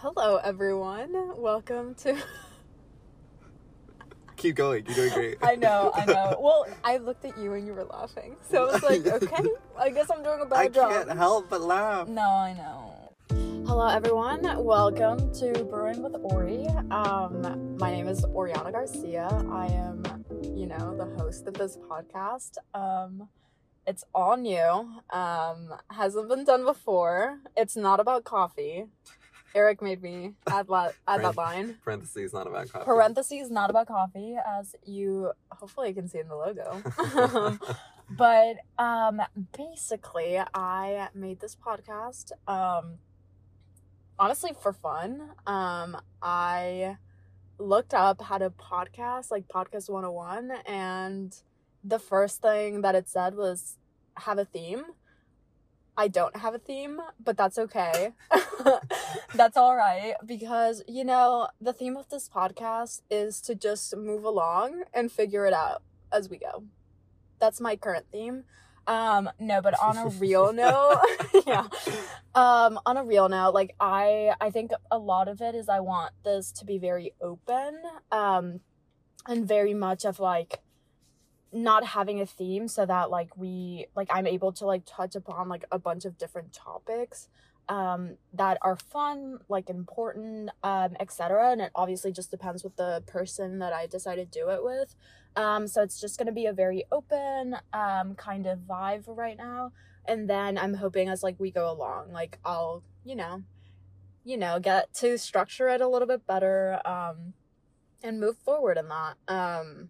Hello, everyone. Welcome to... Keep going. You're doing great. I know. Well, I looked at you and you were laughing. So I was like, okay, I guess I'm doing a bad job. I can't help but laugh. No, I know. Hello, everyone. Welcome to Brewing with Ori. My name is Oriana Garcia. I am, the host of this podcast. It's all new. Hasn't been done before. It's not about coffee. Eric made me add that line. Parentheses, not about coffee. Parentheses, not about coffee, as you hopefully can see in the logo. But basically, I made this podcast honestly for fun. I looked up how to podcast, like Podcast 101, and the first thing that it said was, have a theme. I don't have a theme, but that's okay. That's all right. Because, the theme of this podcast is to just move along and figure it out as we go. That's my current theme. No, but on a real note, yeah. On a real note, like I think a lot of it is I want this to be very open, and very much of like, not having a theme so that like I'm able to like touch upon like a bunch of different topics that are fun, like important, etc. And it obviously just depends with the person that I decide to do it with. So it's just going to be a very open kind of vibe right now. And then I'm hoping as like we go along, like I'll, get to structure it a little bit better and move forward in that.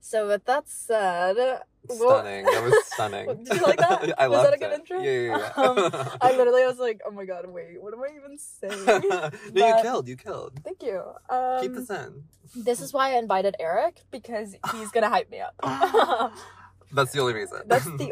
So with that said... Stunning. That was stunning. Did you like that? I loved it. Was that a good intro? Yeah. I literally was like, oh my god, wait, what am I even saying? No, but you killed. Thank you. Keep this in. This is why I invited Eric, because he's going to hype me up. That's the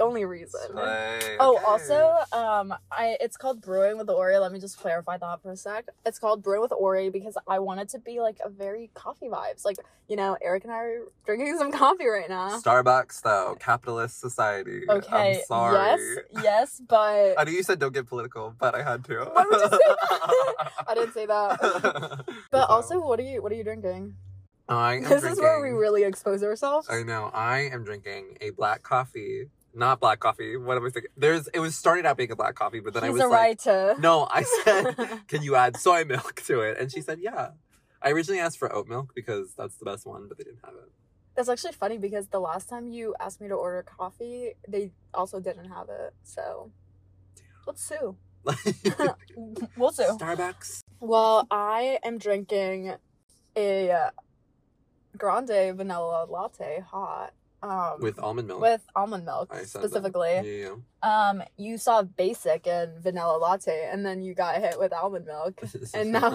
only reason. Right. Oh, okay. Also, it's called Brewing with Ori. Let me just clarify that for a sec. It's called Brewing with Ori because I want it to be like a very coffee vibes. Like, Eric and I are drinking some coffee right now. Starbucks, though. Capitalist society. Okay. I'm sorry. Yes, but... I know you said don't get political, but I had to. Why would you say that? I didn't say that. But also, what are you drinking? This is where we really expose ourselves. I know. I am drinking a black coffee. Not black coffee. What am I thinking? It was started out being a black coffee, but then I was like... No, I said, can you add soy milk to it? And she said, yeah. I originally asked for oat milk because that's the best one, but they didn't have it. That's actually funny because the last time you asked me to order coffee, they also didn't have it. So, let's sue. We'll sue. Starbucks. Well, I am drinking a... grande vanilla latte hot with almond milk specifically. Yeah. You saw basic and vanilla latte and then you got hit with almond milk and now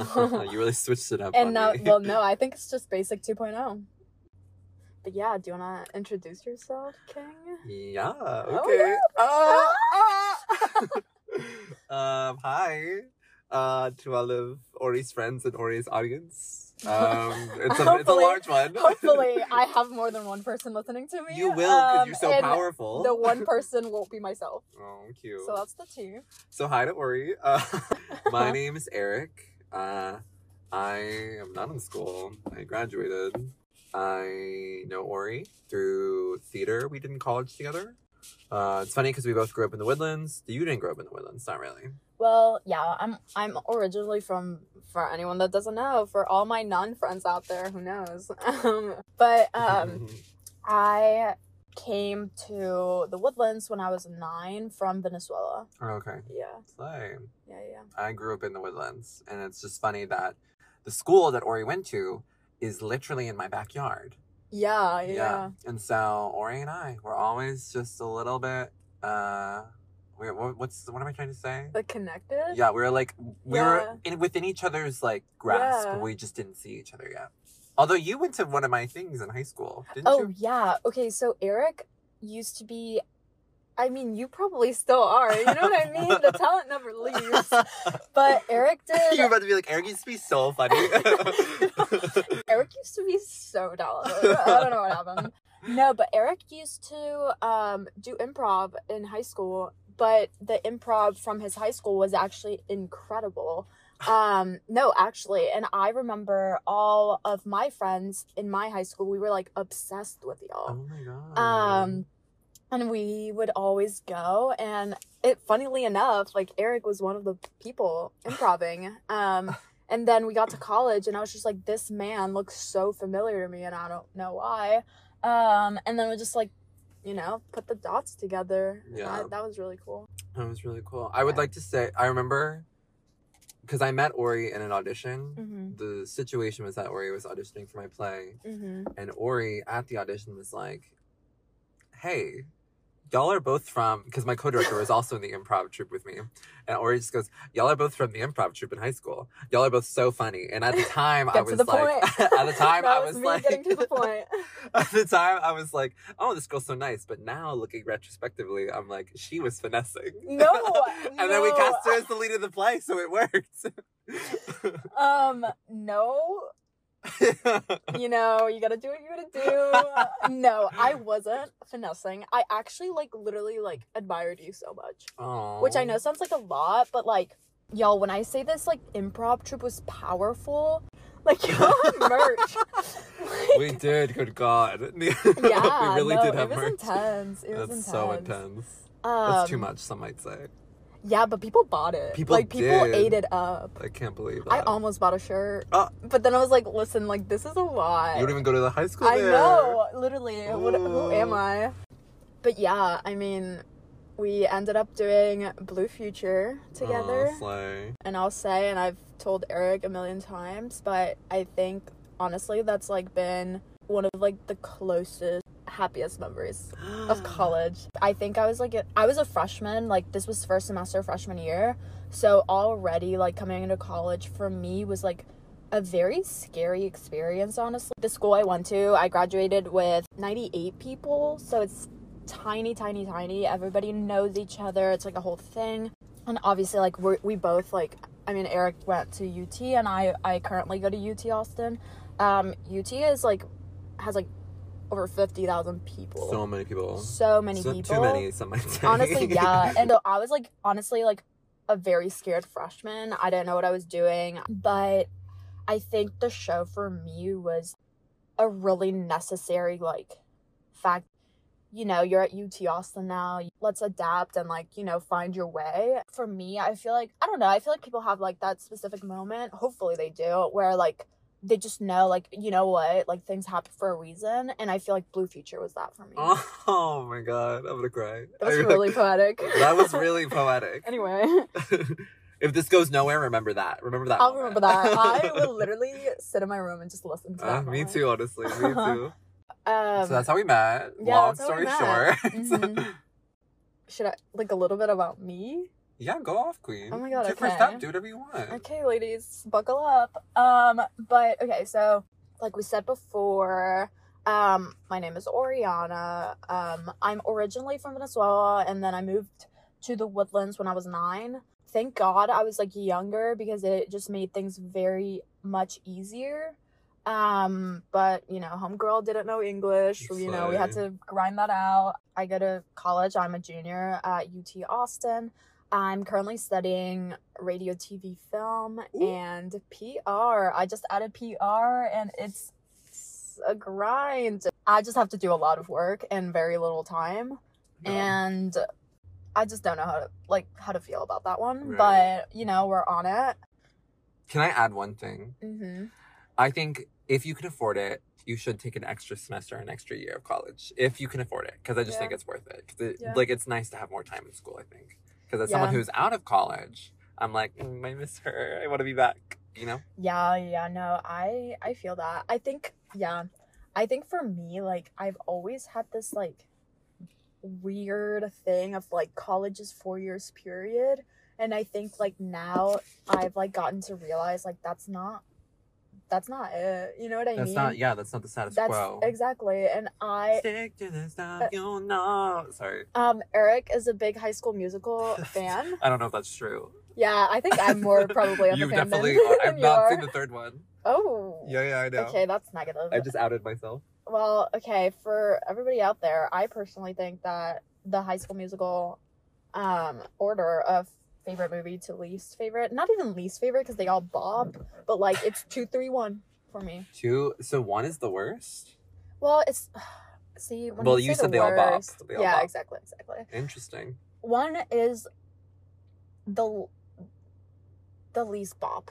you really switched it up and now me. Well, no, I think it's just basic 2.0. But yeah, do you want to introduce yourself, King? Yeah, okay. Oh, yeah. Hi to all of Ori's friends and Ori's audience. It's a large one. Hopefully I have more than one person listening to me. You will, because you're so powerful. The one person won't be myself. Oh, cute. So that's the two. So hi to Ori. My name is Eric. I am not in school. I graduated. I know Ori through theater we did in college together. It's funny because we both grew up in the Woodlands. You didn't grow up in the Woodlands, not really. Well, yeah, I'm originally from, for anyone that doesn't know, for all my non-friends out there, who knows. But I came to the Woodlands when I was 9 from Venezuela. Oh, okay. Yeah. Same. Yeah. I grew up in the Woodlands, and it's just funny that the school that Ori went to is literally in my backyard. Yeah. And so Ori and I were always just a little bit... Wait, what am I trying to say? Like connected? Yeah, we were within each other's like grasp. Yeah. We just didn't see each other yet. Although you went to one of my things in high school, didn't you? Oh yeah. Okay, so Eric used to be. I mean, you probably still are. You know what I mean? The talent never leaves. But Eric did. You're about to be like, Eric used to be so funny. Eric used to be so talented. I don't know what happened. No, but Eric used to do improv in high school. But the improv from his high school was actually incredible. No, actually. And I remember all of my friends in my high school, we were like obsessed with y'all. Oh my God. And we would always go, and it, funnily enough, like Eric was one of the people improvising. And then we got to college and I was just like, this man looks so familiar to me and I don't know why. And then we just like, you know, put the dots together. Yeah. That was really cool. That was really cool. I would like to say, I remember, because I met Ori in an audition. Mm-hmm. The situation was that Ori was auditioning for my play. Mm-hmm. And Ori at the audition was like, hey, y'all are both from, because my co-director was also in the improv troupe with me. And Ori just goes, y'all are both from the improv troupe in high school. Y'all are both so funny. And at the time, I was like, at the time, I was like, oh, this girl's so nice. But now, looking retrospectively, I'm like, she was finessing. Then we cast her as the lead of the play, so it worked. You know, you gotta do what you gotta do. No, I wasn't finessing. I actually, like, literally, like, admired you so much. Aww. Which I know sounds like a lot, but, like, y'all, when I say this, like, improv troupe was powerful, like, y'all had merch. Like, we did, good God. Yeah. We really did have merch. It was intense. That's so intense. That's too much, some might say. Yeah, but people bought it. People ate it up. I can't believe that. I almost bought a shirt. But then I was like, listen, like, this is a lot. You don't even go to the high school there. I know. Literally. Who am I? But yeah, I mean, we ended up doing Blue Future together. Oh, slay. And I'll say, and I've told Eric a million times, but I think, honestly, that's, like, been one of, like, the closest, happiest memories of college. I think I was a freshman, like, this was first semester freshman year, so already, like, coming into college for me was, like, a very scary experience, honestly. The school I went to, I graduated with 98 people, so it's tiny. Everybody knows each other. It's, like, a whole thing. And obviously, like, we both, like, I mean, Eric went to UT and I currently go to UT Austin. UT is, like, has, like, over 50,000 people. So many people. Too many, some might say. Honestly, yeah. And so I was, like, honestly, like, a very scared freshman. I didn't know what I was doing. But I think the show for me was a really necessary, like, fact. You know, you're at UT Austin now. Let's adapt and, like, you know, find your way. For me, I feel like, I don't know. I feel like people have, like, that specific moment. Hopefully they do. Where, like, they just know, like, you know what, like, things happen for a reason. And I feel like Blue Future was that for me. Oh my God, I'm gonna cry. That was really poetic. That was really poetic. Anyway. If this goes nowhere, remember that. Remember that. I will literally sit in my room and just listen to that. Me too, honestly. Me too. So that's how we met. Yeah, long story short. Mm-hmm. Should I, like, a little bit about me? Yeah, go off, queen. Oh my God, okay. First up, do whatever you want. Okay, ladies, buckle up. But, okay, so, like we said before, my name is Oriana. I'm originally from Venezuela, and then I moved to the Woodlands when I was 9. Thank God I was, like, younger, because it just made things very much easier. But, you know, homegirl didn't know English. You know, we had to grind that out. I go to college. I'm a junior at UT Austin. I'm currently studying radio, TV, film, and PR. I just added PR, and it's a grind. I just have to do a lot of work in very little time, and I just don't know how to feel about that one. Right. But, you know, we're on it. Can I add one thing? Mm-hmm. I think if you can afford it, you should take an extra semester, an extra year of college, if you can afford it, because I just think it's worth it. Cause like, it's nice to have more time in school, I think. Because as someone who's out of college, I'm like, I miss her. I want to be back, you know? Yeah, no, I feel that. I think, I think for me, like, I've always had this, like, weird thing of, like, college is 4 years period. And I think, like, now I've, like, gotten to realize, like, that's not it. You know what I mean? That's not the status quo. Exactly. And I stick to the stuff, you'll know. Sorry. Eric is a big High School Musical fan. I don't know if that's true. Yeah, I think I'm more probably a fan. You definitely are. I've not seen the third one. Oh. Yeah, I know. Okay, that's negative. I just outed myself. Well, okay, for everybody out there, I personally think that the High School Musical order of favorite movie to least favorite. Not even least favorite because they all bob, but like it's 2, 3, 1 for me. 2. So 1 is the worst. Well, it's see. When well, you said the worst, they all bob. Yeah, exactly. Interesting. 1 is the least bop,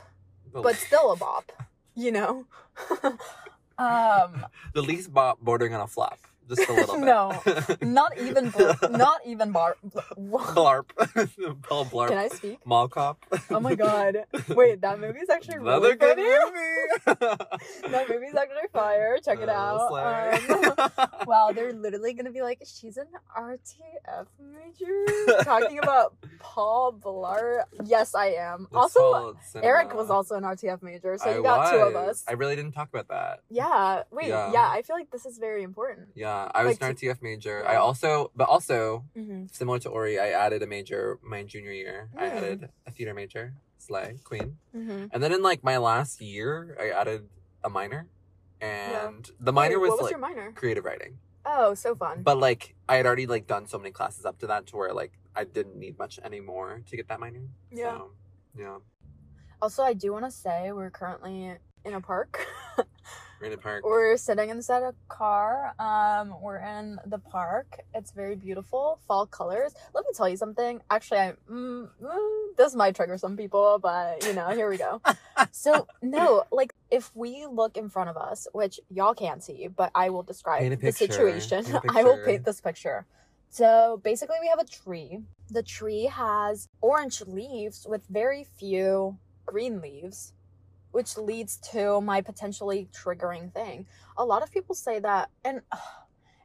but still a bop. You know. The least bop, bordering on a flop. Just a little bit. No, not even blarp. Blarp. Can I speak? Mall Cop. Oh my god! Wait, that movie's actually really good. That movie's actually fire. Check it out. Wow, they're literally gonna be like, she's an RTF major talking about Paul Blart. Yes, I am. That's also, Eric was also an RTF major, so you got 2 of us. I really didn't talk about that. Yeah. Wait. Yeah. I feel like this is very important. Yeah. I was an RTF major. Yeah. I also similar to Ori, I added a major my junior year. I added a theater major, Slay Queen, and then in like my last year, I added a minor, and the minor was like your minor? Creative writing. Oh, so fun! But like I had already like done so many classes up to that to where like I didn't need much anymore to get that minor. Yeah, so, yeah. Also, I do want to say we're currently in a park. We're in a park. We're sitting inside a car. We're in the park. It's very beautiful. Fall colors. Let me tell you something. Actually, this might trigger some people, but, you know, here we go. So, no, like, if we look in front of us, which y'all can't see, but I will describe the situation. I will paint this picture. So, basically, we have a tree. The tree has orange leaves with very few green leaves, which leads to my potentially triggering thing. A lot of people say that, and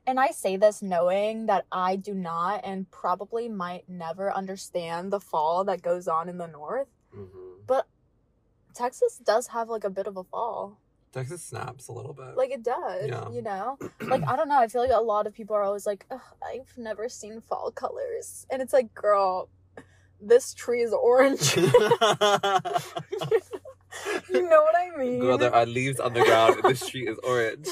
I say this knowing that I do not and probably might never understand the fall that goes on in the north. Mm-hmm. But Texas does have like a bit of a fall. Texas snaps a little bit. Like it does, yeah. You know? Like, I don't know. I feel like a lot of people are always like, I've never seen fall colors. And it's like, girl, this tree is orange. You know what I mean? Girl, there are leaves on the ground and the street is orange.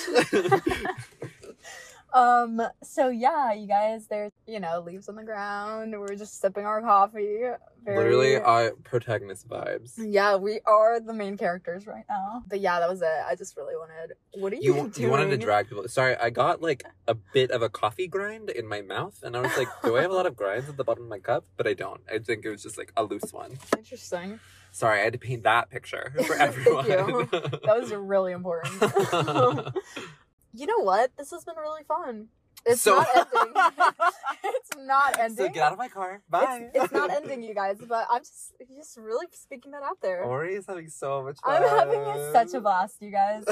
So yeah, you guys, there's, you know, leaves on the ground. We're just sipping our coffee. Literally our protagonist vibes. Yeah, we are the main characters right now. But yeah, that was it. I just really wanted... What are you doing? You wanted to drag people. Sorry, I got like a bit of a coffee grind in my mouth. And I was like, do I have a lot of grinds at the bottom of my cup? But I don't. I think it was just like a loose one. Interesting. Sorry, I had to paint that picture for everyone. Thank you. That was really important. You know what? This has been really fun. It's not ending. It's not ending. So get out of my car. Bye. It's not ending, you guys. But I'm just really speaking that out there. Ori is having so much fun. I'm having such a blast, you guys.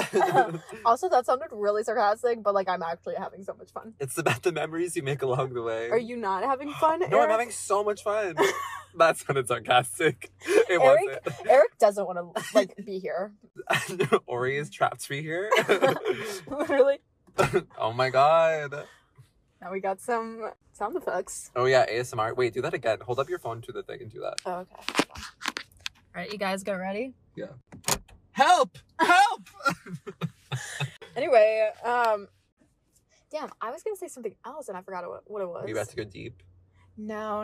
Also, that sounded really sarcastic, but like I'm actually having so much fun. It's about the memories you make along the way. Are you not having fun, Eric? No, I'm having so much fun. That sounded sarcastic. It wasn't. Eric doesn't want to like be here. Ori is trapped to be here. Literally. Oh my god. Now we got some sound effects. Oh yeah, ASMR. Wait, do that again. Hold up your phone to the thing and do that. Oh, okay. Alright, you guys, get ready? Yeah. Help! Help! Anyway, damn, I was gonna say something else and I forgot what it was. Are you about to go deep? No.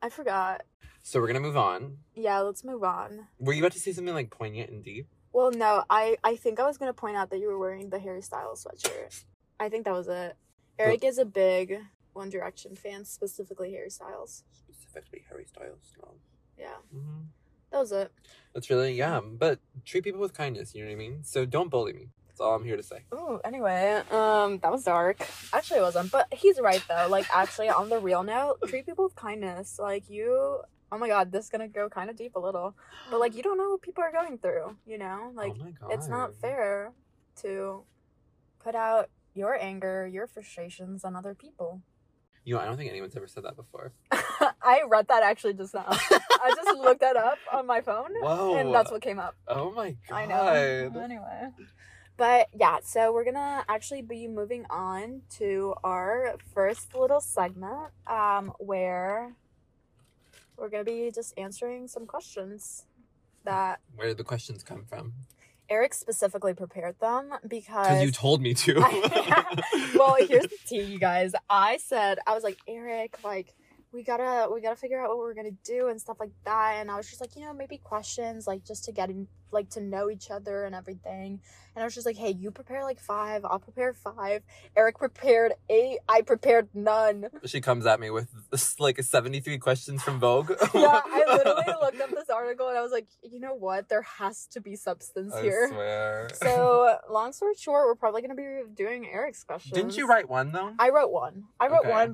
I forgot. So we're gonna move on. Yeah, let's move on. Were you about to say something like poignant and deep? Well, no, I think I was going to point out that you were wearing the Harry Styles sweatshirt. I think that was it. Eric is a big One Direction fan, specifically Harry Styles. Specifically Harry Styles, no. Yeah. Mm-hmm. That was it. That's really, yeah. But treat people with kindness, you know what I mean? So don't bully me. That's all I'm here to say. Ooh, anyway, that was dark. Actually, it wasn't. But he's right, though. Like, actually, on the real note, treat people with kindness. Like, you... Oh my god, this is gonna go kind of deep a little. But, like, you don't know what people are going through, you know? Like, it's not fair to put out your anger, your frustrations on other people. You know, I don't think anyone's ever said that before. I read that actually just now. I just looked that up on my phone. Whoa. And that's what came up. Oh my god. I know. Anyway. But, yeah, so we're gonna actually be moving on to our first little segment where... We're going to be just answering some questions that... Where did the questions come from? Eric specifically prepared them because... Because you told me to. Well, here's the tea, you guys. I said, I was like, Eric, like, we gotta figure out what we're gonna do and stuff like that. And I was just like, you know, maybe questions, like, just to get in, like, to know each other and everything. And I was just like, hey, you prepare like 5, I'll prepare 5, Eric prepared 8, I prepared none. She comes at me with like 73 questions from Vogue. Yeah, I literally looked up this article and I was like, you know what, there has to be substance here. I swear. So long story short, we're probably gonna be doing Eric's questions. Didn't you write one though? I wrote one,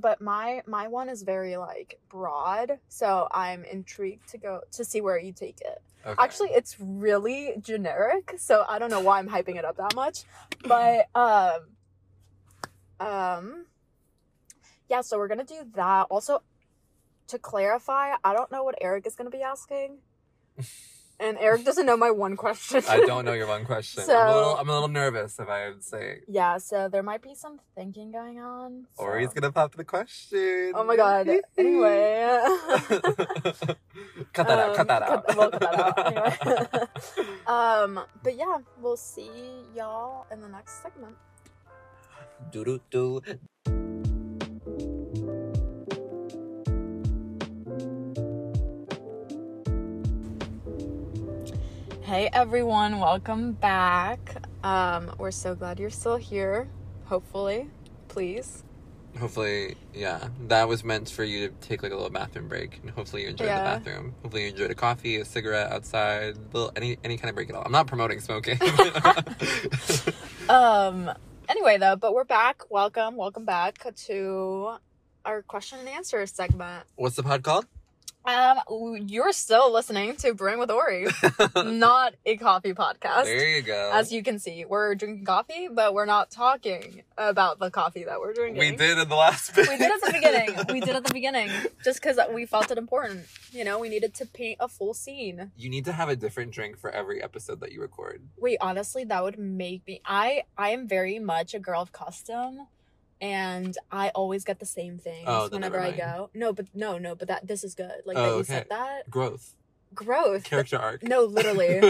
but my one is very like broad, so I'm intrigued to see where you take it. Okay. Actually, it's really generic, so I don't know why I'm hyping it up that much, but yeah, so we're gonna do that. Also, to clarify, I don't know what Eric is gonna be asking, and Eric doesn't know my one question. I don't know your one question. So, I'm a little nervous, if I would say. Yeah, so there might be some thinking going on. So. Or he's gonna pop the question. Oh my god. Anyway. Cut that out. We'll cut that out. Anyway. But yeah, we'll see y'all in the next segment. Doo-doo-doo. Hey everyone, welcome back. We're so glad you're still here. Hopefully. Please. Hopefully, yeah. That was meant for you to take like a little bathroom break, and hopefully you enjoyed the bathroom. Hopefully you enjoyed a coffee, a cigarette outside, little any kind of break at all. I'm not promoting smoking. Anyway though, but we're back. Welcome back to our question and answer segment. What's the pod called? You're still listening to Brewing with Ori, not a coffee podcast. There you go. As you can see, we're drinking coffee, but we're not talking about the coffee that we're drinking. We did in the last bit. We did at the beginning, just because we felt it important. You know, we needed to paint a full scene. You need to have a different drink for every episode that you record. Wait, honestly, that would make me... I am very much a girl of custom. And I always get the same things whenever I go. No, but that this is good. Like, that you said that. Growth. Character arc. No, literally.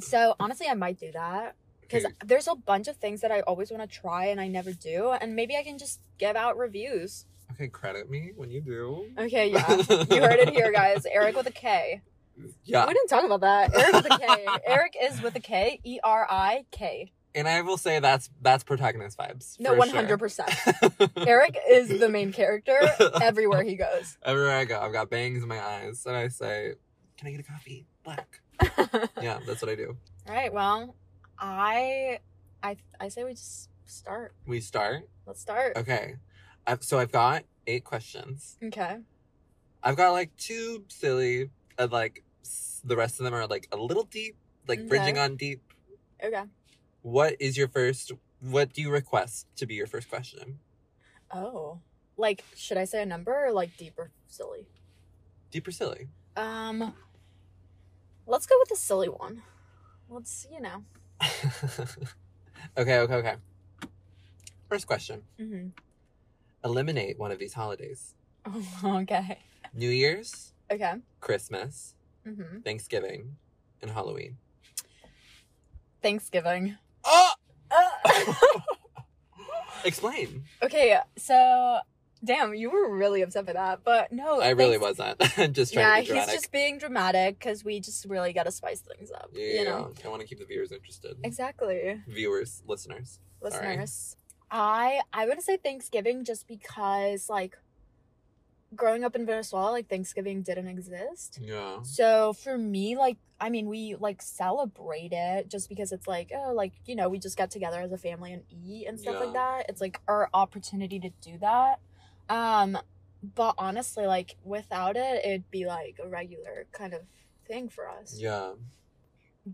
So honestly, I might do that because there's a bunch of things that I always want to try and I never do, and maybe I can just give out reviews. Okay, credit me when you do. Okay, yeah, you heard it here, guys. Eric with a K. Yeah, we didn't talk about that. Eric with a K. Eric is with a K. E-R-I-K. And I will say that's protagonist vibes. No, 100%. Sure. Eric is the main character everywhere he goes. Everywhere I go, I've got bangs in my eyes, and I say, "Can I get a coffee, black?" Yeah, that's what I do. All right. Well, I say we just start. We start. Let's start. Okay. I've got 8 questions. Okay. I've got like 2 silly, and like the rest of them are like a little deep, like bridging on deep. Okay. What do you request to be your first question? Oh. Like, should I say a number or like deep or silly? Deep or silly? Let's go with the silly one. Okay. First question. Mm-hmm. Eliminate one of these holidays. Oh, okay. New Year's. Okay. Christmas. Mm-hmm. Thanksgiving. And Halloween. Thanksgiving. Oh! Explain. Okay, so damn, you were really upset by that, but no, I really wasn't. Just trying to be dramatic. He's just being dramatic because we just really got to spice things up. Yeah, you know? I want to keep the viewers interested. Exactly. Viewers, listeners. Sorry. I would say Thanksgiving just because like growing up in Venezuela, like Thanksgiving didn't exist. Yeah. So for me, like, I mean, we like celebrate it just because it's like, oh, like, you know, we just get together as a family and eat and stuff like that. It's like our opportunity to do that. But honestly, like without it, it'd be like a regular kind of thing for us. Yeah.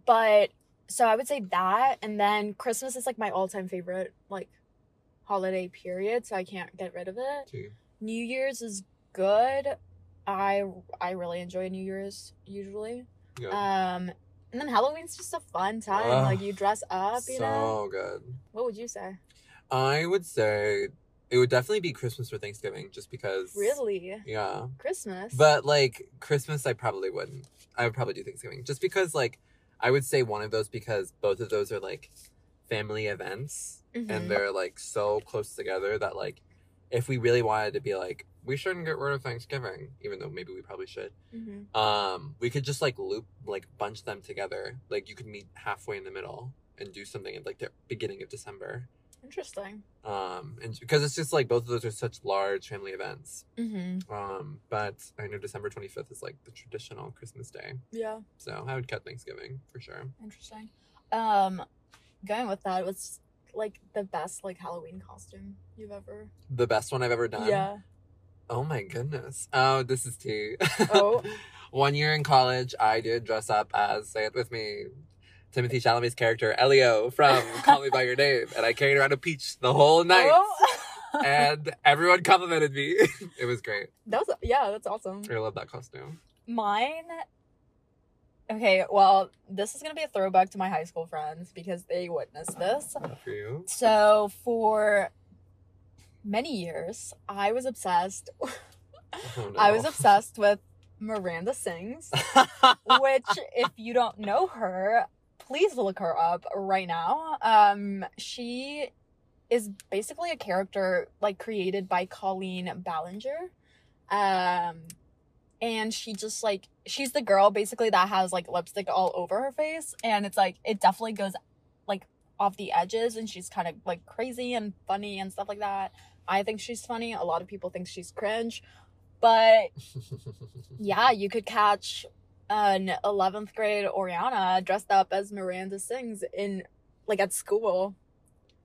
But so I would say that, and then Christmas is like my all-time favorite like holiday period, so I can't get rid of it. Gee. New Year's is good. I really enjoy New Year's usually. Yeah. And then Halloween's just a fun time. Like you dress up, you know. So good. What would you say? I would say it would definitely be Christmas or Thanksgiving, just because. Really? Yeah. Christmas. But like Christmas, I probably wouldn't. I would probably do Thanksgiving, just because like I would say one of those because both of those are like family events, and they're like so close together that like if we really wanted to be like, we shouldn't get rid of Thanksgiving, even though maybe we probably should. Mm-hmm. We could just, like, loop, like, bunch them together. Like, you could meet halfway in the middle and do something at, like, the beginning of December. Interesting. And because it's just, like, both of those are such large family events. Mm-hmm. But I know December 25th is, like, the traditional Christmas day. Yeah. So I would cut Thanksgiving, for sure. Interesting. Going with that, what's, like, the best, like, Halloween costume you've ever... The best one I've ever done? Yeah. Oh, my goodness. Oh, this is tea. Oh. 1 year in college, I did dress up as, say it with me, Timothée Chalamet's character, Elio, from Call Me By Your Name. And I carried around a peach the whole night. Oh. And everyone complimented me. It was great. That was, yeah, that's awesome. I love that costume. Mine... Okay, well, this is going to be a throwback to my high school friends because they witnessed this. For you. So, for... many years, I was obsessed. Oh, no. I was obsessed with Miranda Sings, which, if you don't know her, please look her up right now. She is basically a character like created by Colleen Ballinger, and she just like she's the girl basically that has like lipstick all over her face, and it's like it definitely goes like off the edges, and she's kind of like crazy and funny and stuff like that. I think she's funny. A lot of people think she's cringe, but yeah, you could catch an 11th grade Oriana dressed up as Miranda Sings in like at school.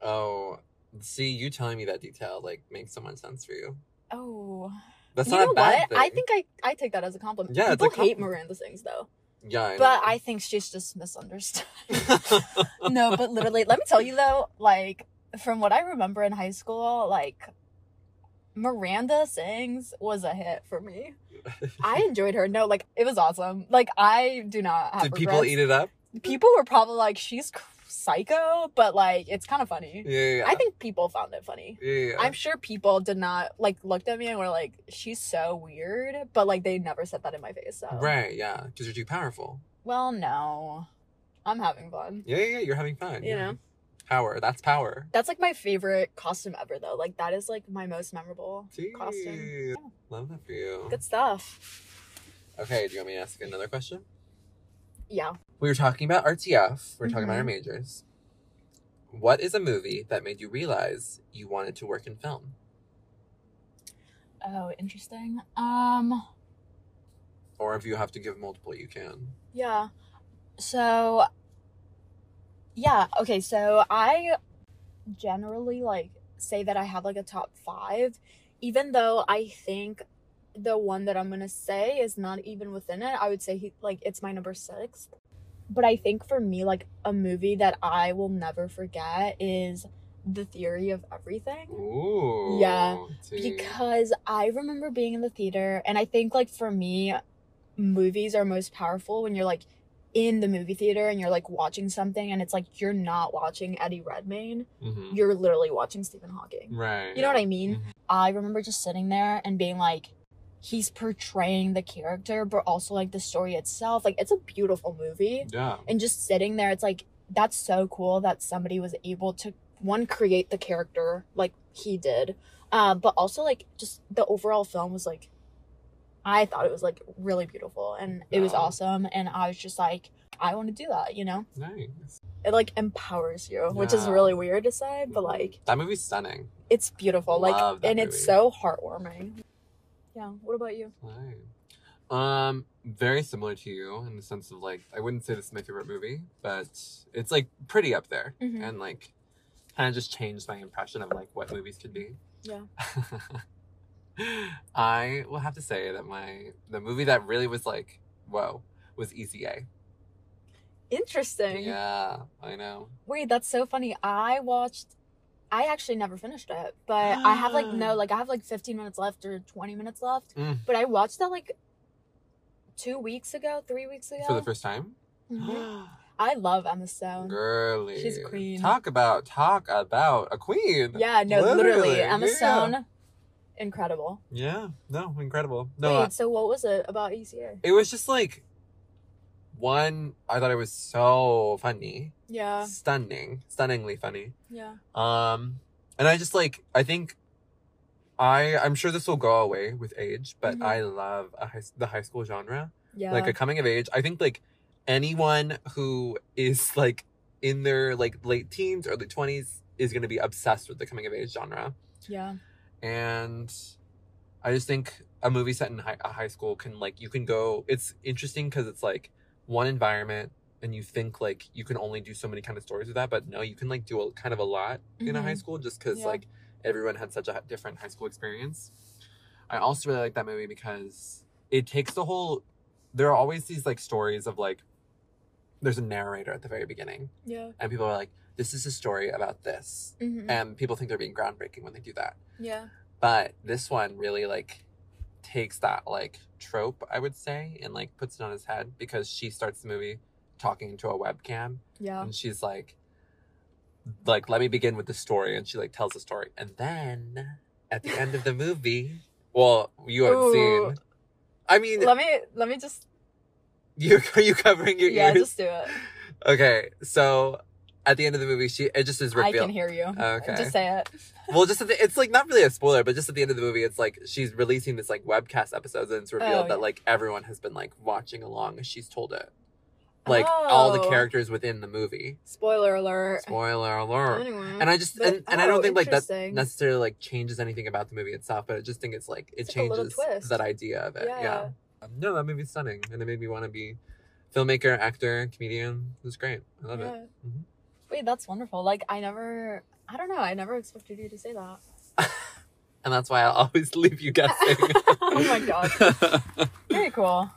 Oh, see, you telling me that detail like makes so much sense for you. Oh, that's you not a bad thing. I think I take that as a compliment. Yeah, people hate Miranda Sings though. Yeah, I but know. I think she's just misunderstood. No, but literally, let me tell you though, like from what I remember in high school, like Miranda Sings was a hit for me. I enjoyed her. No, like it was awesome. Like I do not have. Did regrets. People eat it up? People were probably like, "She's psycho," but like it's kind of funny. Yeah. I think people found it funny. Yeah. I'm sure people did not like looked at me and were like, "She's so weird," but like they never said that in my face. So. Right? Yeah, because you're too powerful. Well, no, I'm having fun. Yeah. You're having fun. You know, power. That's power. That's like my favorite costume ever, though. Like that is like my most memorable costume. Yeah. Love that for you. Good stuff. Okay, do you want me to ask another question? Yeah. We were talking about RTF. We're talking about our majors. What is a movie that made you realize you wanted to work in film? Oh, interesting. Or if you have to give multiple, you can. Yeah. So, yeah. Okay. So I generally like say that I have like a top five, even though I think the one that I'm going to say is not even within it. I would say it's my number 6. But I think for me, like, a movie that I will never forget is The Theory of Everything. Ooh. Yeah. Gee. Because I remember being in the theater, and I think, like, for me, movies are most powerful when you're, like, in the movie theater and you're, like, watching something, and it's, like, you're not watching Eddie Redmayne. Mm-hmm. You're literally watching Stephen Hawking. Right. You know what I mean? Mm-hmm. I remember just sitting there and being, like, he's portraying the character, but also, like, the story itself. Like, it's a beautiful movie. Yeah. And just sitting there, it's like, that's so cool that somebody was able to, one, create the character like he did. But also, like, just the overall film was, like, I thought it was, like, really beautiful. And it was awesome. And I was just like, I want to do that, you know? Nice. It, like, empowers you, which is really weird to say. But, like... That movie's stunning. It's beautiful. Love like, and movie. It's so heartwarming. Yeah. What about you? Right. Very similar to you in the sense of like I wouldn't say this is my favorite movie, but it's like pretty up there, and like kind of just changed my impression of like what movies could be. Yeah. I will have to say that the movie that really was like whoa was Easy A. Interesting. Yeah, I know. Wait, that's so funny. I actually never finished it, but I have, like, I have, like, 15 minutes left or 20 minutes left. Mm. But I watched that, like, 3 weeks ago. For the first time? Mm-hmm. I love Emma Stone. Girly. She's a queen. Talk about a queen. Yeah, no, literally. Emma Stone, incredible. Yeah, no, incredible. No, wait, so what was it about ECA? It was just, like... One, I thought it was so funny. Yeah. Stunningly funny. Yeah. And I just, like, I think I'm sure this will go away with age, but I love the high school genre. Yeah. Like a coming of age. I think like anyone who is like in their like late teens, early 20s is going to be obsessed with the coming of age genre. Yeah. And I just think a movie set in a high school can like, you can go, it's interesting because it's like one environment and you think like you can only do so many kind of stories with that, but no, you can like do a kind of a lot in a high school just because like everyone had such a different high school experience. I also really like that movie because it takes the whole, there are always these like stories of like, there's a narrator at the very beginning. Yeah. And people are like, this is a story about this. Mm-hmm. And people think they're being groundbreaking when they do that. Yeah. But this one really like takes that like trope, I would say, and like puts it on his head because she starts the movie talking into a webcam. Yeah. And she's like, let me begin with the story. And she like tells the story. And then at the end of the movie, well, you haven't seen. I mean. Let me just. Are you covering your ears? Yeah, just do it. Okay. So at the end of the movie, it just is revealed. I can hear you. Okay. Just say it. Well, just it's like not really a spoiler, but just at the end of the movie, it's like she's releasing this like webcast episode and it's revealed that like everyone has been like watching along as she's told it. Like all the characters within the movie. Spoiler alert. Spoiler alert. Anyway, and I just and I don't think like that necessarily like changes anything about the movie itself, but I just think it's like it changes that idea of it. Yeah. No, that movie's stunning, and it made me want to be filmmaker, actor, comedian. It was great. I love it. Mm-hmm. Wait, that's wonderful. Like I never expected you to say that. And that's why I always leave you guessing. Oh my god. Very cool.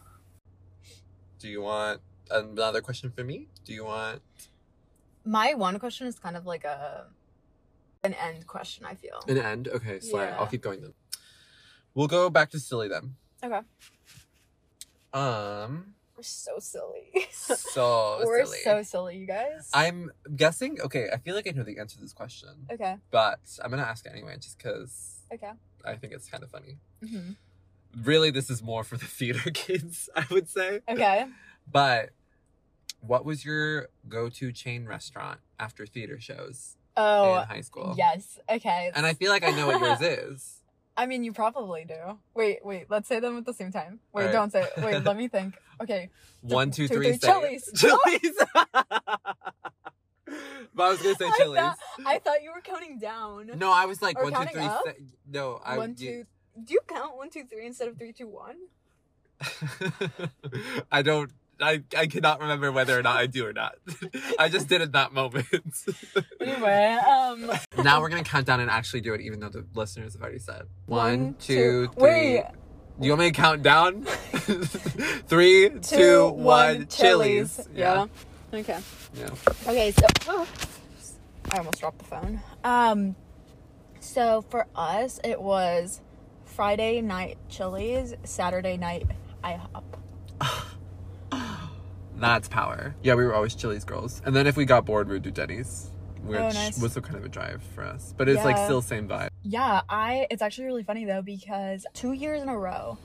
Do you want another question for me? Do you want? My one question is kind of like an end question, I feel. An end? Okay, sorry. Yeah. I'll keep going then. We'll go back to silly then. Okay. We're so silly. We're silly. We're so silly, you guys. I'm guessing. Okay, I feel like I know the answer to this question. Okay. But I'm going to ask it anyway just because I think it's kind of funny. Mm-hmm. Really, this is more for the theater kids, I would say. Okay. But what was your go-to chain restaurant after theater shows in high school? Yes. Okay. And I feel like I know what yours is. I mean, you probably do. Wait. Let's say them at the same time. Wait, right. Don't say it. Wait, let me think. Okay. One, two, three. Chili's. Chili's. But I was going to say Chili's. I thought you were counting down. No, I was like, or 1, 2, 3. No, I... 1, 2... Do you count 1, 2, 3 instead of 3, 2, 1? I cannot remember whether or not I do or not. I just did it that moment. Anyway, Now we're going to count down and actually do it, even though the listeners have already said. 1, 2, 3. Wait. You want me to count down? 3, 2, 1. Chili's. Yeah. Okay. Yeah. Okay, so... I almost dropped the phone. So for us, it was Friday night Chili's, Saturday night IHOP. That's power. Yeah, we were always Chili's girls. And then if we got bored, we would do Denny's, which was a kind of a drive for us. But it's like still same vibe. Yeah, it's actually really funny though, because 2 years in a row,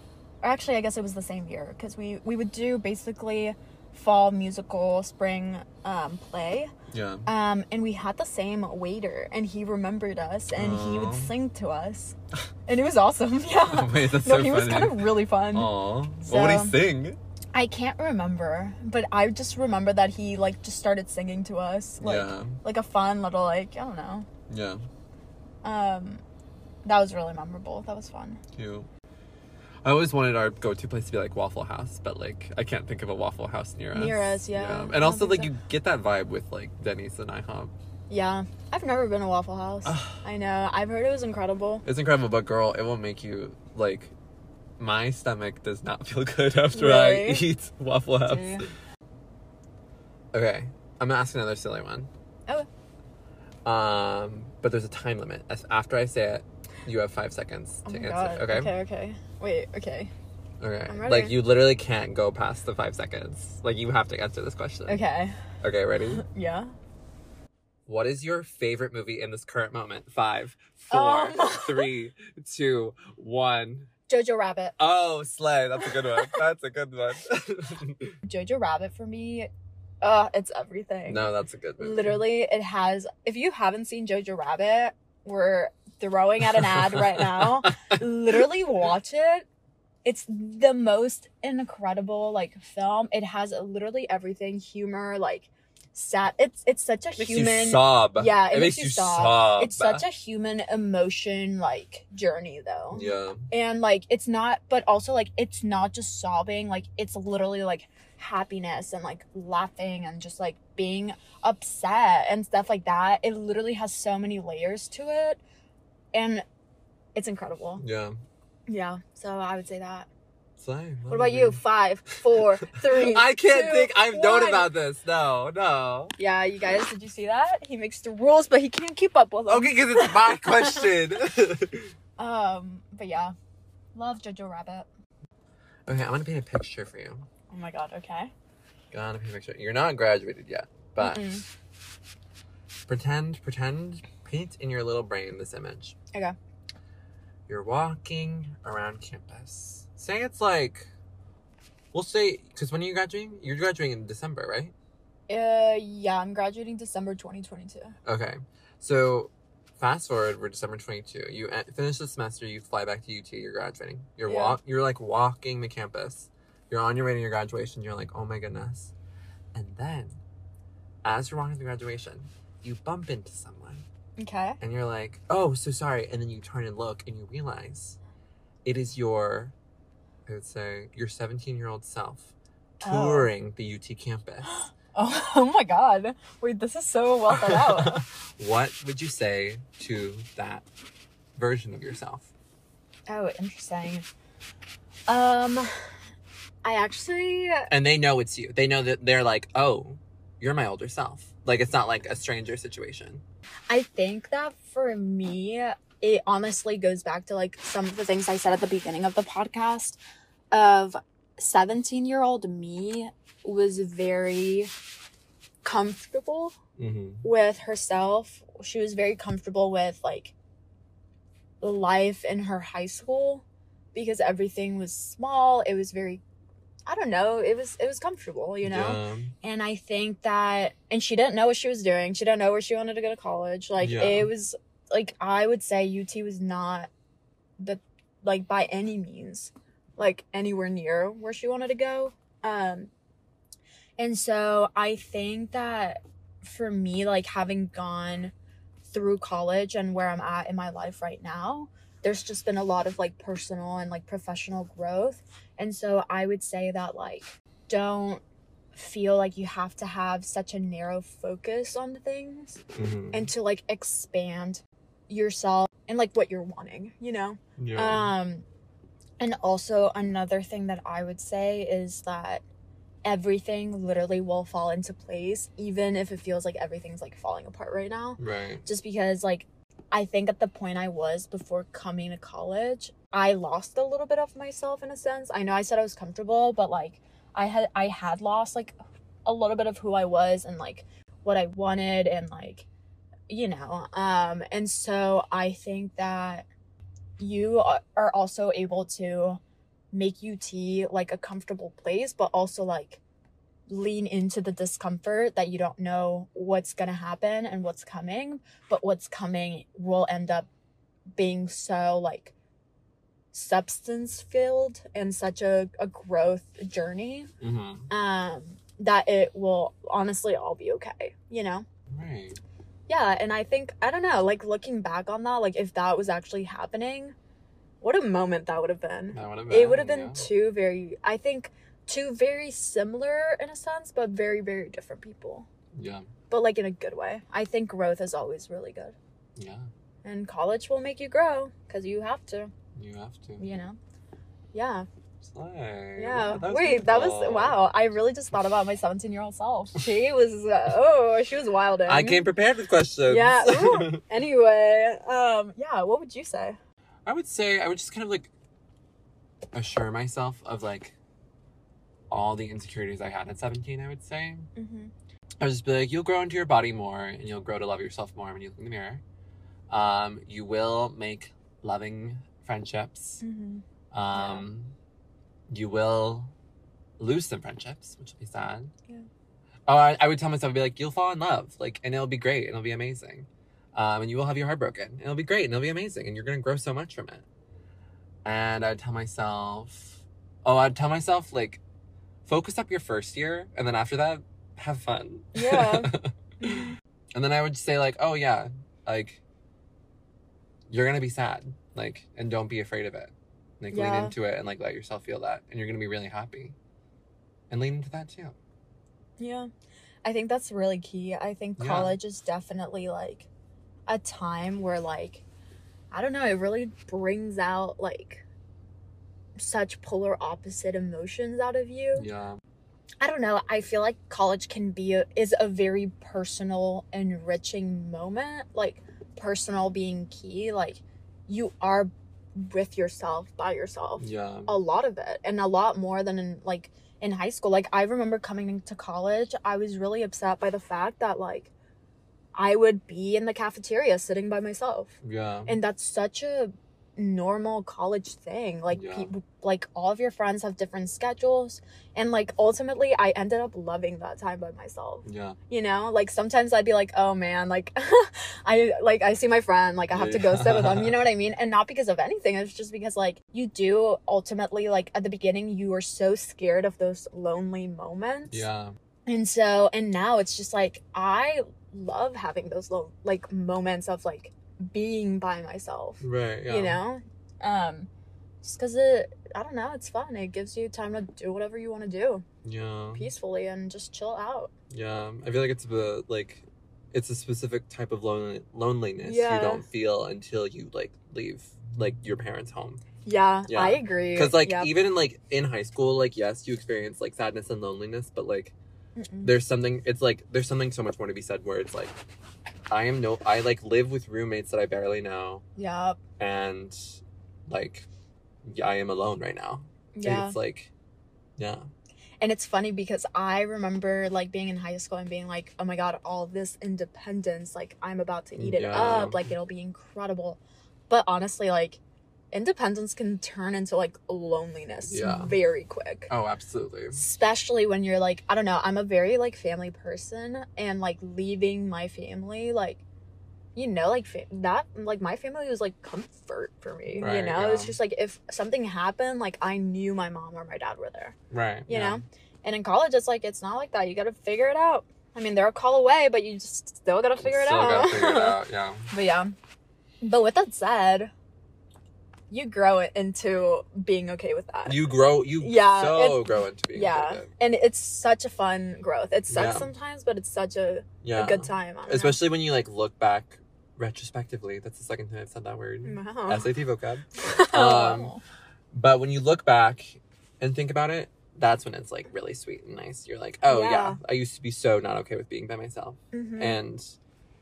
or actually I guess it was the same year, because we would do basically fall musical, spring play. Yeah. And we had the same waiter, and he remembered us, and he would sing to us. And it was awesome. Yeah. Oh, wait, that's so funny. Was kind of really fun. Aww. So, what would he sing? I can't remember, but I just remember that he like just started singing to us, like a fun little like I don't know. Yeah. That was really memorable. That was fun. Cute. I always wanted our go-to place to be like Waffle House, but like I can't think of a Waffle House near us. Yeah. And also like you get that vibe with like Denny's and IHOP. Yeah, I've never been to Waffle House. I know. I've heard it was incredible. It's incredible, but girl, it will make you like. My stomach does not feel good after I eat Waffle House. Dude. Okay, I'm gonna ask another silly one. Oh. But there's a time limit. After I say it, you have 5 seconds to answer. God. Okay. Wait. Okay. I'm ready. Like you literally can't go past the 5 seconds. Like you have to answer this question. Okay. Ready? Yeah. What is your favorite movie in this current moment? 5, 4, 3, 2, 1. Jojo Rabbit. Oh, slay. That's a good one. Jojo Rabbit for me, it's everything. No, that's a good movie. Literally, it has... If you haven't seen Jojo Rabbit, throwing out an ad right now. Literally watch it. It's the most incredible, like, film. It has literally everything. Humor, like, sad. It's such a human. You sob. Yeah, it makes you sob. It's such a human emotion, like, journey, though. Yeah. And, like, it's not, but also, like, it's not just sobbing. Like, it's literally, like, happiness and, like, laughing and just, like, being upset and stuff like that. It literally has so many layers to it. And it's incredible. Yeah. Yeah, so I would say that. Same. What about you? 5, 4, 3. I can't think. I've known about this. No. Yeah, you guys, did you see that? He makes the rules, but he can't keep up with them. Okay, because it's my question. But yeah, love Jojo Rabbit. Okay, I'm gonna paint a picture for you. Oh my god. Okay. Gonna paint a picture. You're not graduated yet, but pretend. Paint in your little brain this image. Okay. You're walking around campus. Say it's like, we'll say, because when are you graduating? You're graduating in December, right? Yeah, I'm graduating December 2022. Okay. So, fast forward, we're December 22. You finish the semester, you fly back to UT, you're graduating. You're like walking the campus. You're on your way to your graduation. You're like, oh my goodness. And then, as you're walking to graduation, you bump into someone. Okay. And you're like, oh, so sorry. And then you turn and look and you realize it is your, I would say, your 17-year-old self touring the UT campus. Oh my God. Wait, this is so well thought out. What would you say to that version of yourself? Oh, interesting. I actually... And they know it's you. They know that they're like, oh, you're my older self. Like, it's not like a stranger situation. I think that for me, it honestly goes back to, like, some of the things I said at the beginning of the podcast of 17-year-old me was very comfortable with herself. She was very comfortable with, like, life in her high school because everything was small. It was very, I don't know, it was comfortable, you know? Yeah. And I think that, and she didn't know what she was doing. She didn't know where she wanted to go to college. Like, It was, like, I would say UT was not the, like, by any means, like, anywhere near where she wanted to go. And so I think that for me, like, having gone through college and where I'm at in my life right now, there's just been a lot of, like, personal and, like, professional growth. And so I would say that, like, don't feel like you have to have such a narrow focus on things and to, like, expand yourself and, like, what you're wanting, you know? Yeah. And also another thing that I would say is that everything literally will fall into place, even if it feels like everything's, like, falling apart right now. Right. Just because, like, I think at the point I was before coming to college, I lost a little bit of myself in a sense. I know I said I was comfortable, but, like, I had lost, like, a little bit of who I was and, like, what I wanted and, like, you know. And so I think that you are also able to make UT, like, a comfortable place, but also, like, lean into the discomfort that you don't know what's gonna happen and what's coming, but what's coming will end up being so, like, substance filled and such a growth journey that it will honestly all be okay, you know? Right. Yeah. And I think, I don't know, like, looking back on that, like, if that was actually happening, what a moment that would have been. It would have been two very similar in a sense, but very, very different people. Yeah. But, like, in a good way. I think growth is always really good. Yeah. And college will make you grow because you have to. You know? Yeah. Slay. Yeah. That was wow. I really just thought about my 17-year-old self. She was, she was wilding. I came prepared with questions. Yeah. Ooh. Anyway, yeah, what would you say? I would say, I would just kind of, like, assure myself of, like, all the insecurities I had at 17, I would say. I would just be like, you'll grow into your body more and you'll grow to love yourself more when you look in the mirror. You will make loving friendships. You will lose some friendships, which will be sad. Yeah. I would tell myself, I'd be like, you'll fall in love. Like, and it'll be great. And it'll be amazing. and you will have your heart broken. It'll be great and it'll be amazing and you're going to grow so much from it. And I'd tell myself, like, focus up your first year and then after that, have fun. Yeah. And then I would say, like, oh, yeah, like, you're going to be sad, like, and don't be afraid of it. Like, yeah. Lean into it and, like, let yourself feel that. And you're going to be really happy. And lean into that, too. Yeah. I think that's really key. I think college is definitely, like, a time where, like, I don't know, it really brings out, like, such polar opposite emotions out of you. Yeah. I don't know. I feel like college can be is a very personal, enriching moment. Like, personal being key. Like, you are with yourself, by yourself. Yeah. A lot of it. And a lot more than, in high school. Like, I remember coming into college, I was really upset by the fact that, like, I would be in the cafeteria sitting by myself. Yeah. And that's such a normal college thing. Like, people, like, all of your friends have different schedules. And, like, ultimately, I ended up loving that time by myself. Yeah. You know? Like, sometimes I'd be like, oh, man, like, I see my friend. Like, I have to go sit with them. You know what I mean? And not because of anything. It's just because, like, you do ultimately, like, at the beginning, you are so scared of those lonely moments. Yeah. And so, and now it's just, like, I love having those little, like, moments of, like, being by myself, right? Yeah. You know, just because I don't know, it's fun. It gives you time to do whatever you want to do, yeah, peacefully and just chill out. Yeah, I feel like it's a specific type of loneliness you don't feel until you, like, leave, like, your parents' home. Yeah, yeah. I agree. Because, like, even in, like, in high school, like, yes, you experience, like, sadness and loneliness, but, like, mm-mm. There's something so much more to be said where it's like I like live with roommates that I barely know. Yeah. And, like, I am alone right now. Yeah. And it's like, yeah. And it's funny because I remember, like, being in high school and being like, oh my God, all this independence, like, I'm about to eat it up, like, it'll be incredible. But honestly, like, independence can turn into, like, loneliness very quick. Oh, absolutely. Especially when you're, like, I don't know, I'm a very, like, family person, and, like, leaving my family, like, you know, like, that, like, my family was, like, comfort for me, right, you know? Yeah. It was just, like, if something happened, like, I knew my mom or my dad were there. Right. You know? And in college, it's, like, it's not like that. You gotta figure it out. I mean, they're a call away, but you just still gotta figure it out. Still gotta figure it out, yeah. But with that said, you grow it into being okay with that. You grow into being okay with it. And it's such a fun growth. It sucks sometimes, but it's such a good time. Especially when you, like, look back retrospectively. That's the second time I've said that word. Wow. SAT vocab. But when you look back and think about it, that's when it's, like, really sweet and nice. You're like, oh, yeah, I used to be so not okay with being by myself. Mm-hmm. And,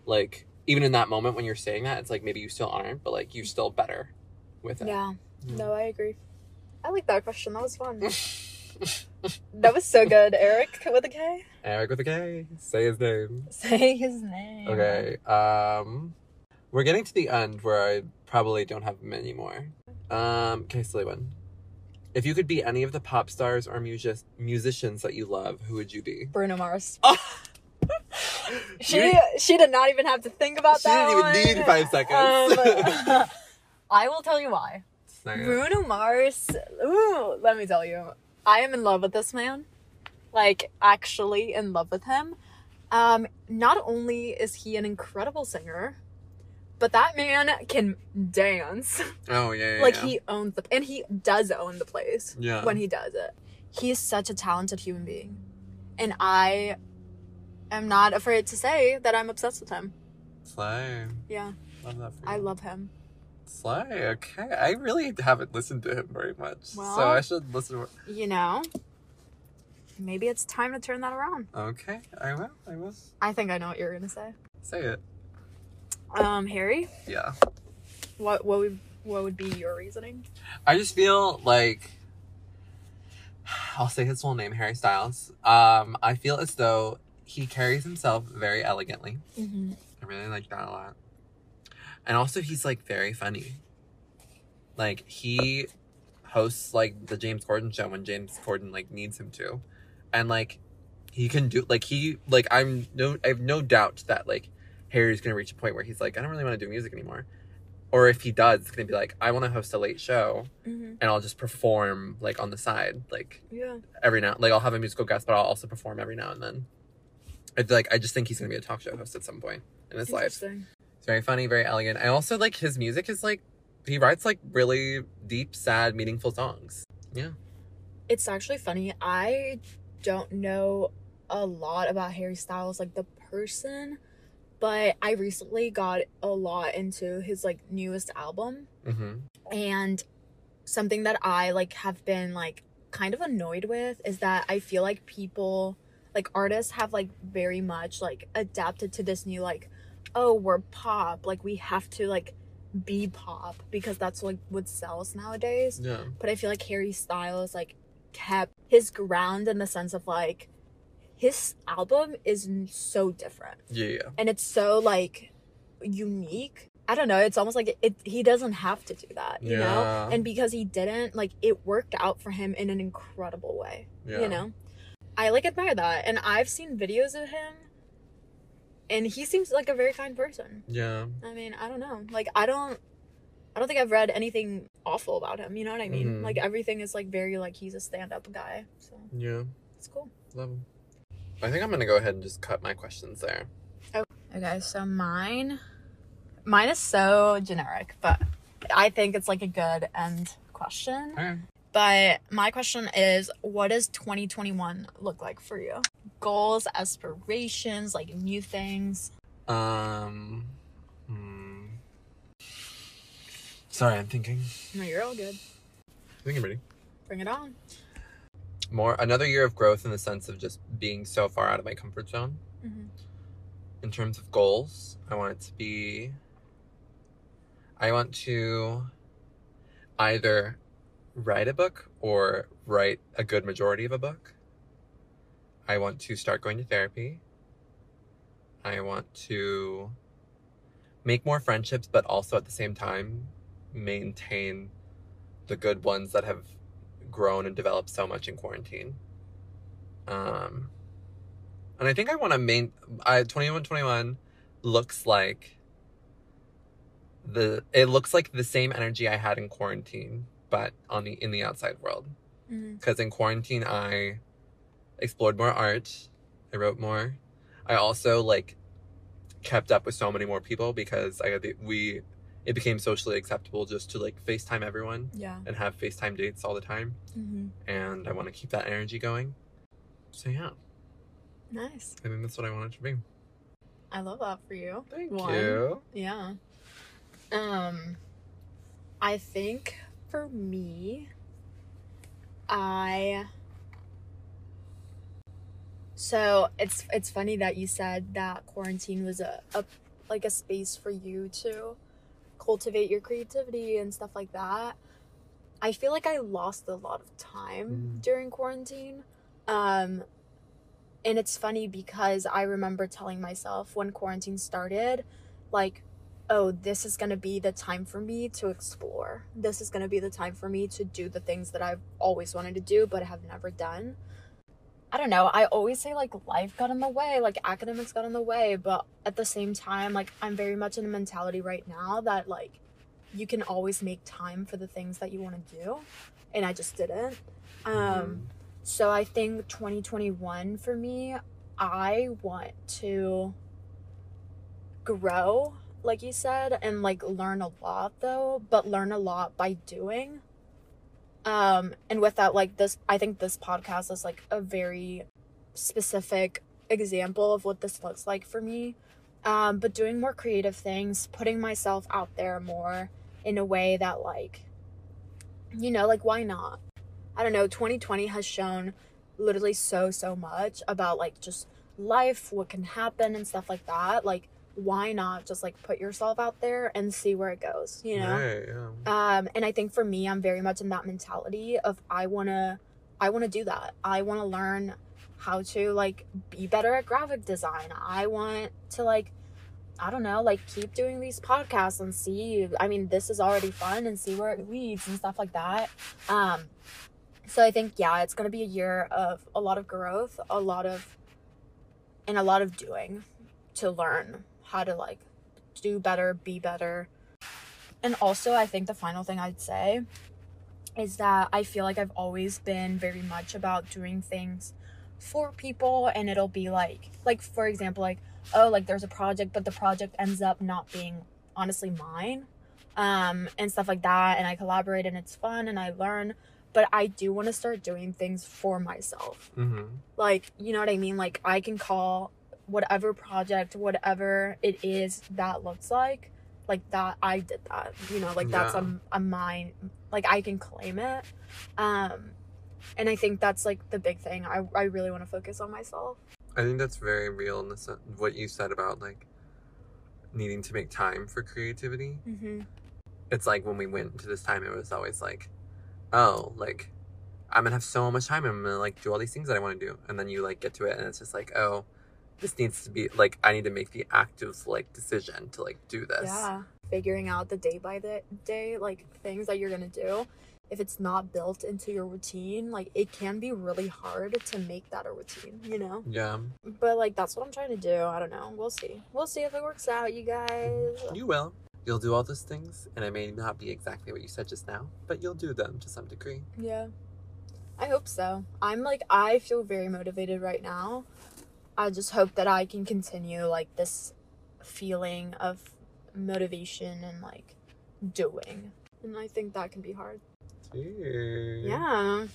like, even in that moment when you're saying that, it's like maybe you still aren't, but, like, you're still better with it. Yeah. No, I agree. I like that question. That was fun. That was so good. Eric with a K? Eric with a K. Say his name. Say his name. Okay. We're getting to the end where I probably don't have many more. Okay, silly one. If you could be any of the pop stars or musicians that you love, who would you be? Bruno Mars. Oh! She did not even have to think about that. She didn't even need 5 seconds. I will tell you why. Bruno Mars, ooh, let me tell you. I am in love with this man. Like, actually in love with him. Not only is he an incredible singer, but that man can dance. Oh, yeah, like, he owns the... And he does own the place when he does it. He is such a talented human being. And I am not afraid to say that I'm obsessed with him. Slay. Yeah. Love that for you. I love him. Slay, okay. I really haven't listened to him very much, so I should listen. You know, maybe it's time to turn that around. Okay, I will. I think I know what you're gonna say. Say it. Harry. Yeah. What would be your reasoning? I just feel like I'll say his full name, Harry Styles. I feel as though he carries himself very elegantly. Mm-hmm. I really like that a lot. And also, he's, like, very funny. Like, he hosts, like, the James Corden show when James Corden, like, needs him to. And, like, he can do... Like, I have no doubt that, like, Harry's going to reach a point where he's like, I don't really want to do music anymore. Or if he does, it's going to be like, I want to host a late show, mm-hmm. and I'll just perform, like, on the side, like, yeah. every now... Like, I'll have a musical guest, but I'll also perform every now and then. I'd be like, I just think he's going to be a talk show host at some point in his life. It's very funny, very elegant. I also, like, his music is, like... He writes, like, really deep, sad, meaningful songs. Yeah. It's actually funny. I don't know a lot about Harry Styles, like, the person... But I recently got a lot into his, like, newest album. Mm-hmm. And something that I, like, have been, like, kind of annoyed with is that I feel like people, like, artists have, like, very much, like, adapted to this new, like, oh, we're pop. Like, we have to, like, be pop because that's, like, what sells nowadays. Yeah. But I feel like Harry Styles, like, kept his ground in the sense of, like, his album is so different. Yeah. And it's so, like, unique. I don't know. It's almost like he doesn't have to do that, you know? And because he didn't, like, it worked out for him in an incredible way, you know? I, like, admire that. And I've seen videos of him, and he seems like a very kind person. Yeah. I mean, I don't know. Like, I don't think I've read anything awful about him, you know what I mean? Mm-hmm. Like, everything is, like, very, like, he's a stand-up guy, so. Yeah. It's cool. Love him. I think I'm going to go ahead and just cut my questions there. Okay, so mine is so generic, but I think it's like a good end question. All right. But my question is, what does 2021 look like for you? Goals, aspirations, like new things? Sorry, I'm thinking. No, you're all good. I think I'm ready. Bring it on. Another year of growth in the sense of just being so far out of my comfort zone. Mm-hmm. In terms of goals, I want it to be... I want to either write a book or write a good majority of a book. I want to start going to therapy. I want to make more friendships, but also at the same time maintain the good ones that have grown and developed so much in quarantine. And I think I want to 21 looks like the same energy I had in quarantine, but in the outside world. Because in quarantine I explored more art, I wrote more, I also like kept up with so many more people because it became socially acceptable just to, like, FaceTime everyone. Yeah. And have FaceTime dates all the time. Mm-hmm. And I want to keep that energy going. So, yeah. Nice. I think that's what I want it to be. I love that for you. Thank you. Yeah. I think for me, So, it's funny that you said that quarantine was a space for you to... cultivate your creativity and stuff like that. I feel like I lost a lot of time during quarantine. And it's funny because I remember telling myself when quarantine started, like, oh, this is going to be the time for me to explore. This is going to be the time for me to do the things that I've always wanted to do but have never done. I don't know. I always say, like, life got in the way, like, academics got in the way. But at the same time, like, I'm very much in a mentality right now that, like, you can always make time for the things that you want to do. And I just didn't. So I think 2021 for me, I want to grow, like you said, and, like, learn a lot, though. But learn a lot by doing. And with that, like, I think this podcast is, like, a very specific example of what this looks like for me. But doing more creative things, putting myself out there more in a way that, like, you know, like, why not? I don't know. 2020 has shown literally so much about, like, just life, what can happen and stuff like that. Like, why not just, like, put yourself out there and see where it goes, you know? Right, yeah. And I think for me, I'm very much in that mentality of I want to do that. I want to learn how to, like, be better at graphic design. I want to, like, I don't know, like, keep doing these podcasts and see, I mean, this is already fun and see where it leads and stuff like that. So I think, yeah, it's going to be a year of a lot of growth, a lot of doing to learn how to like do better, be better. And also I think the final thing I'd say is that I feel like I've always been very much about doing things for people, and it'll be like for example, like, oh, like there's a project, but the project ends up not being honestly mine, and stuff like that, and I collaborate and it's fun and I learn, but I do want to start doing things for myself. Mm-hmm. Like, you know what I mean? Like, I can call whatever project, whatever it is that looks like that I did that, you know, like that's a mine, like I can claim it. And I think that's like the big thing. I really want to focus on myself. I think that's very real in the sense, what you said about like needing to make time for creativity. Mm-hmm. It's like when we went into this time, it was always like, oh, like I'm gonna have so much time, I'm gonna like do all these things that I want to do, and then you like get to it and it's just like, oh, this needs to be like, I need to make the active like decision to like do this. Yeah, figuring out the day by the day like things that you're gonna do. If it's not built into your routine, like it can be really hard to make that a routine, you know? Yeah. But like that's what I'm trying to do. I don't know. We'll see. We'll see if it works out, you guys. You will. You'll do all those things, and it may not be exactly what you said just now, but you'll do them to some degree. Yeah. I hope so. I'm like, I feel very motivated right now. I just hope that I can continue like this feeling of motivation and like doing. And I think that can be hard. Yeah.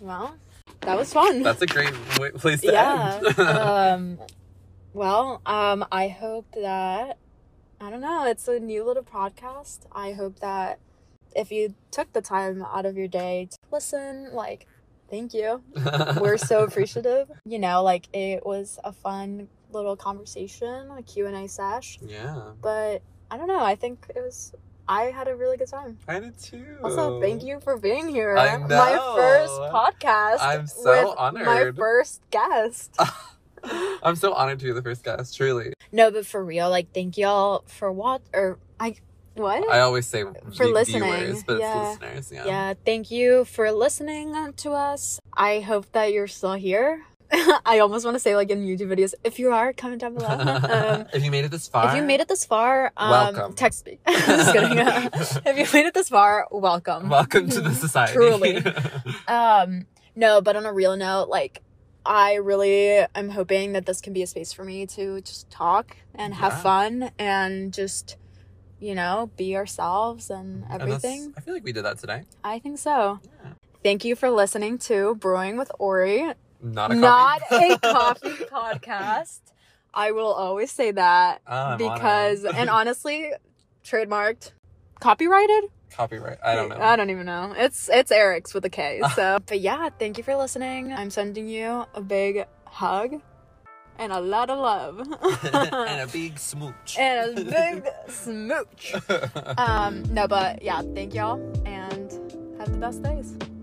Well, that was fun. That's a great place to end. Well, I hope that, I don't know, it's a new little podcast. I hope that if you took the time out of your day to listen, like, thank you. We're so appreciative. You know, like, it was a fun little conversation, a Q&A sesh. Yeah. But, I don't know, I think it was... I had a really good time. I did too. Also, thank you for being here. I know. My first podcast. I'm so honored. My first guest. I'm so honored to be the first guest, truly. No, but for real, like, thank y'all for what? I always say for listening. Viewers, but it's listeners, yeah, thank you for listening to us. I hope that you're still here. I almost want to say like in YouTube videos, if you are, comment down below. If you made it this far, welcome. Text me. Just kidding. If you made it this far, welcome. Welcome to the society. Truly. No, but on a real note, like I really am hoping that this can be a space for me to just talk and have fun and just, you know, be ourselves and everything. And I feel like we did that today. I think so. Yeah. Thank you for listening to Brewing with Ori. Not a coffee podcast. I will always say that because, and honestly, trademarked, copyrighted? Copyright. I don't know. I don't even know. It's Eric's with a K. So, but yeah, thank you for listening. I'm sending you a big hug and a lot of love. And a big smooch. And a big smooch. No, but yeah, thank y'all and have the best days.